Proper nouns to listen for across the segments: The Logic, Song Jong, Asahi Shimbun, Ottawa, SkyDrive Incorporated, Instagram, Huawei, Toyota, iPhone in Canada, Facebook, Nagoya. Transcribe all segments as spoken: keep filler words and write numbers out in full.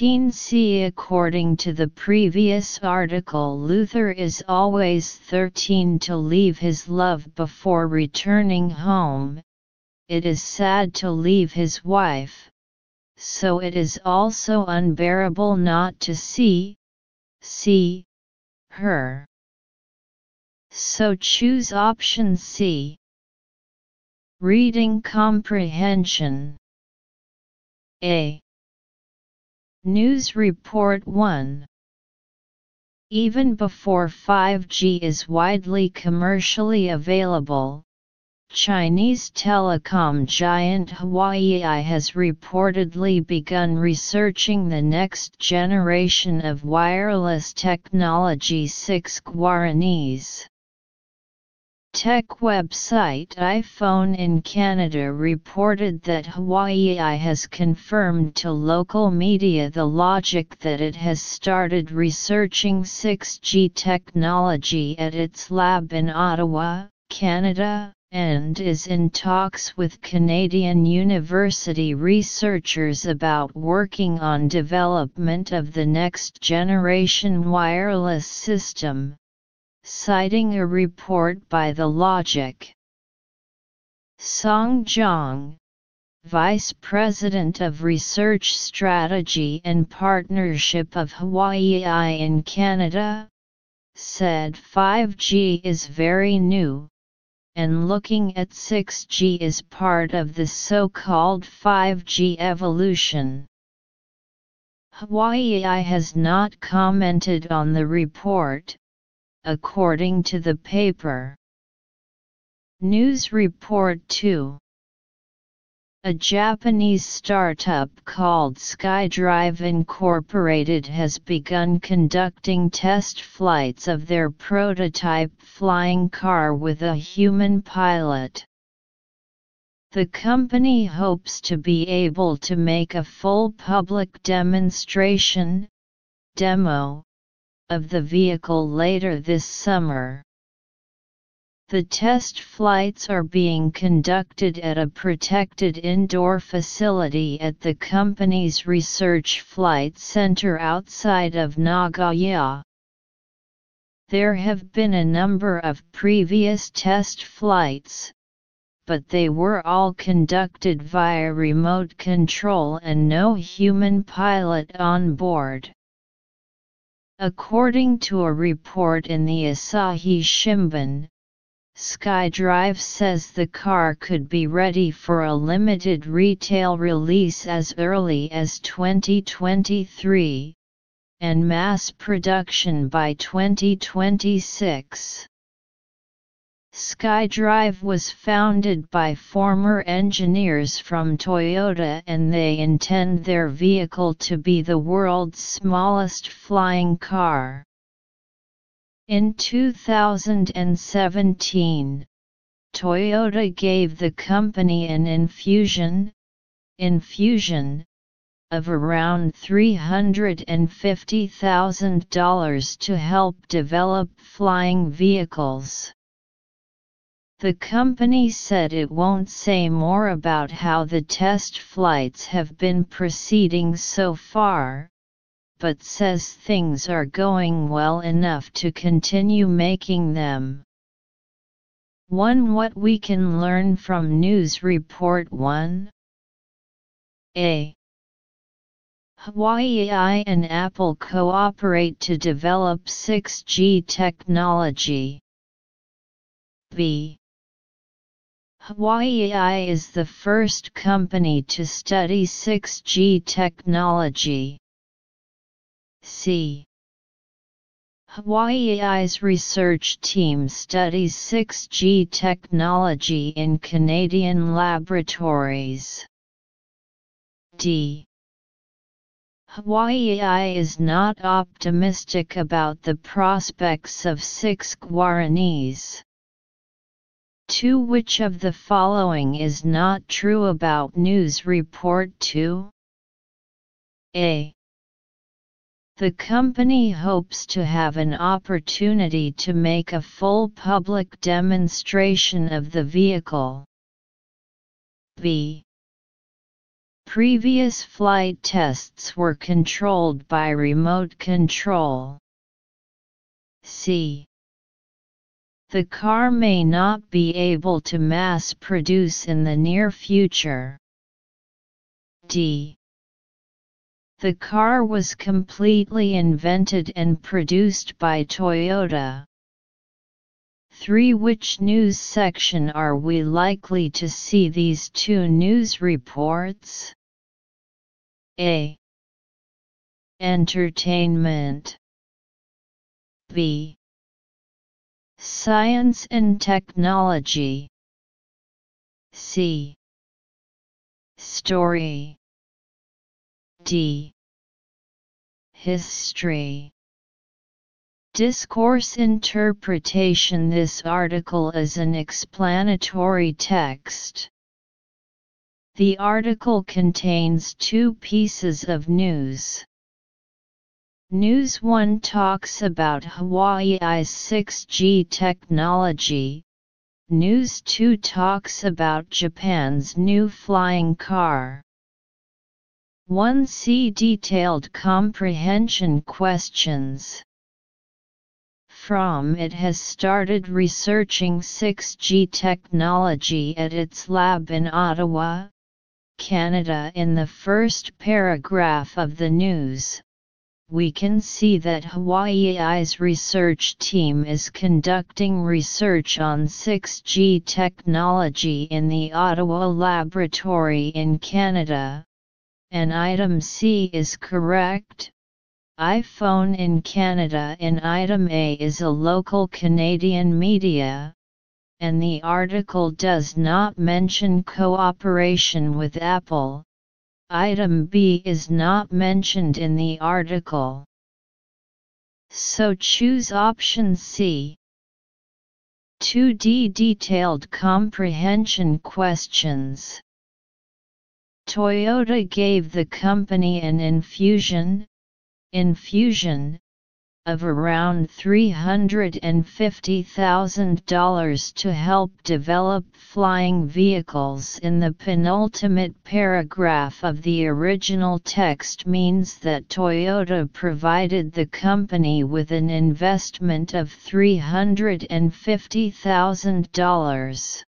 thirteen C. According to the previous article, Luther is always thirteen to leave his love before returning home. It is sad to leave his wife, so it is also unbearable not to see, see, her. So choose option C. Reading comprehension. A. News Report one. Even before five G is widely commercially available, Chinese telecom giant Huawei has reportedly begun researching the next generation of wireless technology. six Guaranese. Tech website iPhone in Canada reported that Huawei has confirmed to local media The Logic that it has started researching six G technology at its lab in Ottawa, Canada, and is in talks with Canadian university researchers about working on development of the next generation wireless system, citing a report by The Logic. Song Jong, Vice President of Research Strategy and Partnership of Huawei in Canada, said five G is very new, and looking at six G is part of the so-called five G evolution. Huawei has not commented on the report, according to the paper. News Report two. A Japanese startup called SkyDrive Incorporated has begun conducting test flights of their prototype flying car with a human pilot. The company hopes to be able to make a full public demonstration, demo, of the vehicle later this summer. The test flights are being conducted at a protected indoor facility at the company's Research Flight Center outside of Nagoya. There have been a number of previous test flights, but they were all conducted via remote control and no human pilot on board. According to a report in the Asahi Shimbun, SkyDrive says the car could be ready for a limited retail release as early as twenty twenty-three, and mass production by twenty twenty-six. SkyDrive was founded by former engineers from Toyota, and they intend their vehicle to be the world's smallest flying car. In two thousand seventeen, Toyota gave the company an infusion, infusion of around three hundred fifty thousand dollars to help develop flying vehicles. The company said it won't say more about how the test flights have been proceeding so far, but says things are going well enough to continue making them. one What we can learn from News Report one. A. Huawei and Apple cooperate to develop six G technology. B. Huawei is the first company to study six G technology. C. Huawei's research team studies six G technology in Canadian laboratories. D. Huawei is not optimistic about the prospects of six Guaranese. two Which of the following is not true about News Report two? A. The company hopes to have an opportunity to make a full public demonstration of the vehicle. B. Previous flight tests were controlled by remote control. C. The car may not be able to mass produce in the near future. D. The car was completely invented and produced by Toyota. three Which news section are we likely to see these two news reports? A. Entertainment. B. Science and technology. C. Story. D. History. Discourse interpretation. This article is an explanatory text. The article contains two pieces of news. News one talks about Huawei's six G technology. News two talks about Japan's new flying car. one See detailed comprehension questions. From it has started researching six G technology at its lab in Ottawa, Canada. In the first paragraph of the news, we can see that Huawei's research team is conducting research on six G technology in the Ottawa laboratory in Canada, and item C is correct. iPhone in Canada in item A is a local Canadian media, and the article does not mention cooperation with Apple. Item B is not mentioned in the article. So choose option C. two D Detailed comprehension questions. Toyota gave the company an infusion, infusion, of around three hundred fifty thousand dollars to help develop flying vehicles. In the penultimate paragraph of the original text means that Toyota provided the company with an investment of three hundred fifty thousand dollars.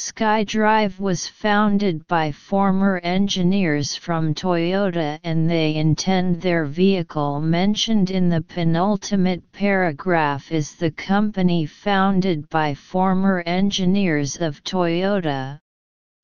SkyDrive was founded by former engineers from Toyota, and they intend their vehicle mentioned in the penultimate paragraph is the company founded by former engineers of Toyota.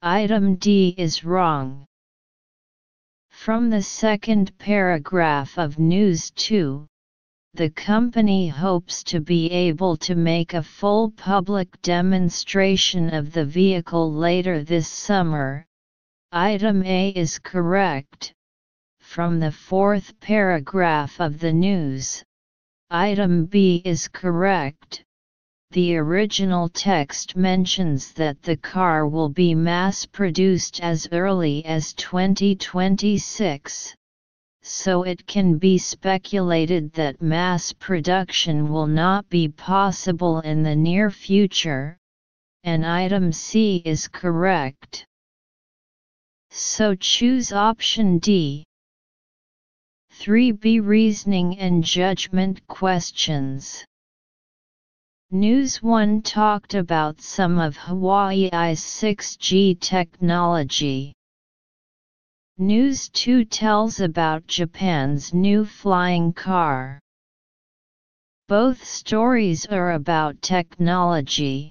Item D is wrong. From the second paragraph of News two, the company hopes to be able to make a full public demonstration of the vehicle later this summer. Item A is correct. From the fourth paragraph of the news, item B is correct. The original text mentions that the car will be mass-produced as early as twenty twenty-six. So it can be speculated that mass production will not be possible in the near future, and item C is correct. So choose option D. three B Reasoning and judgment questions. News one talked about some of Huawei's six G technology. News two tells about Japan's new flying car. Both stories are about technology.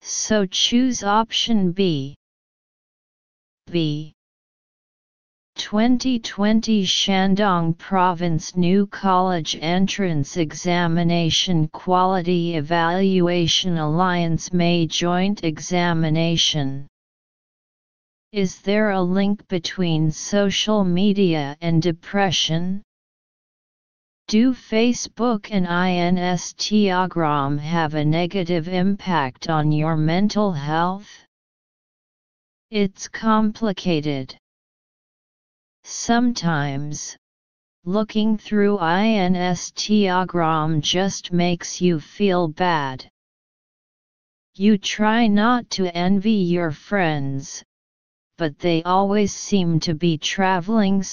So choose option B. B. twenty twenty Shandong Province New College Entrance Examination Quality Evaluation Alliance May Joint Examination. Is there a link between social media and depression? Do Facebook and Instagram have a negative impact on your mental health? It's complicated. Sometimes, looking through Instagram just makes you feel bad. You try not to envy your friends, but they always seem to be traveling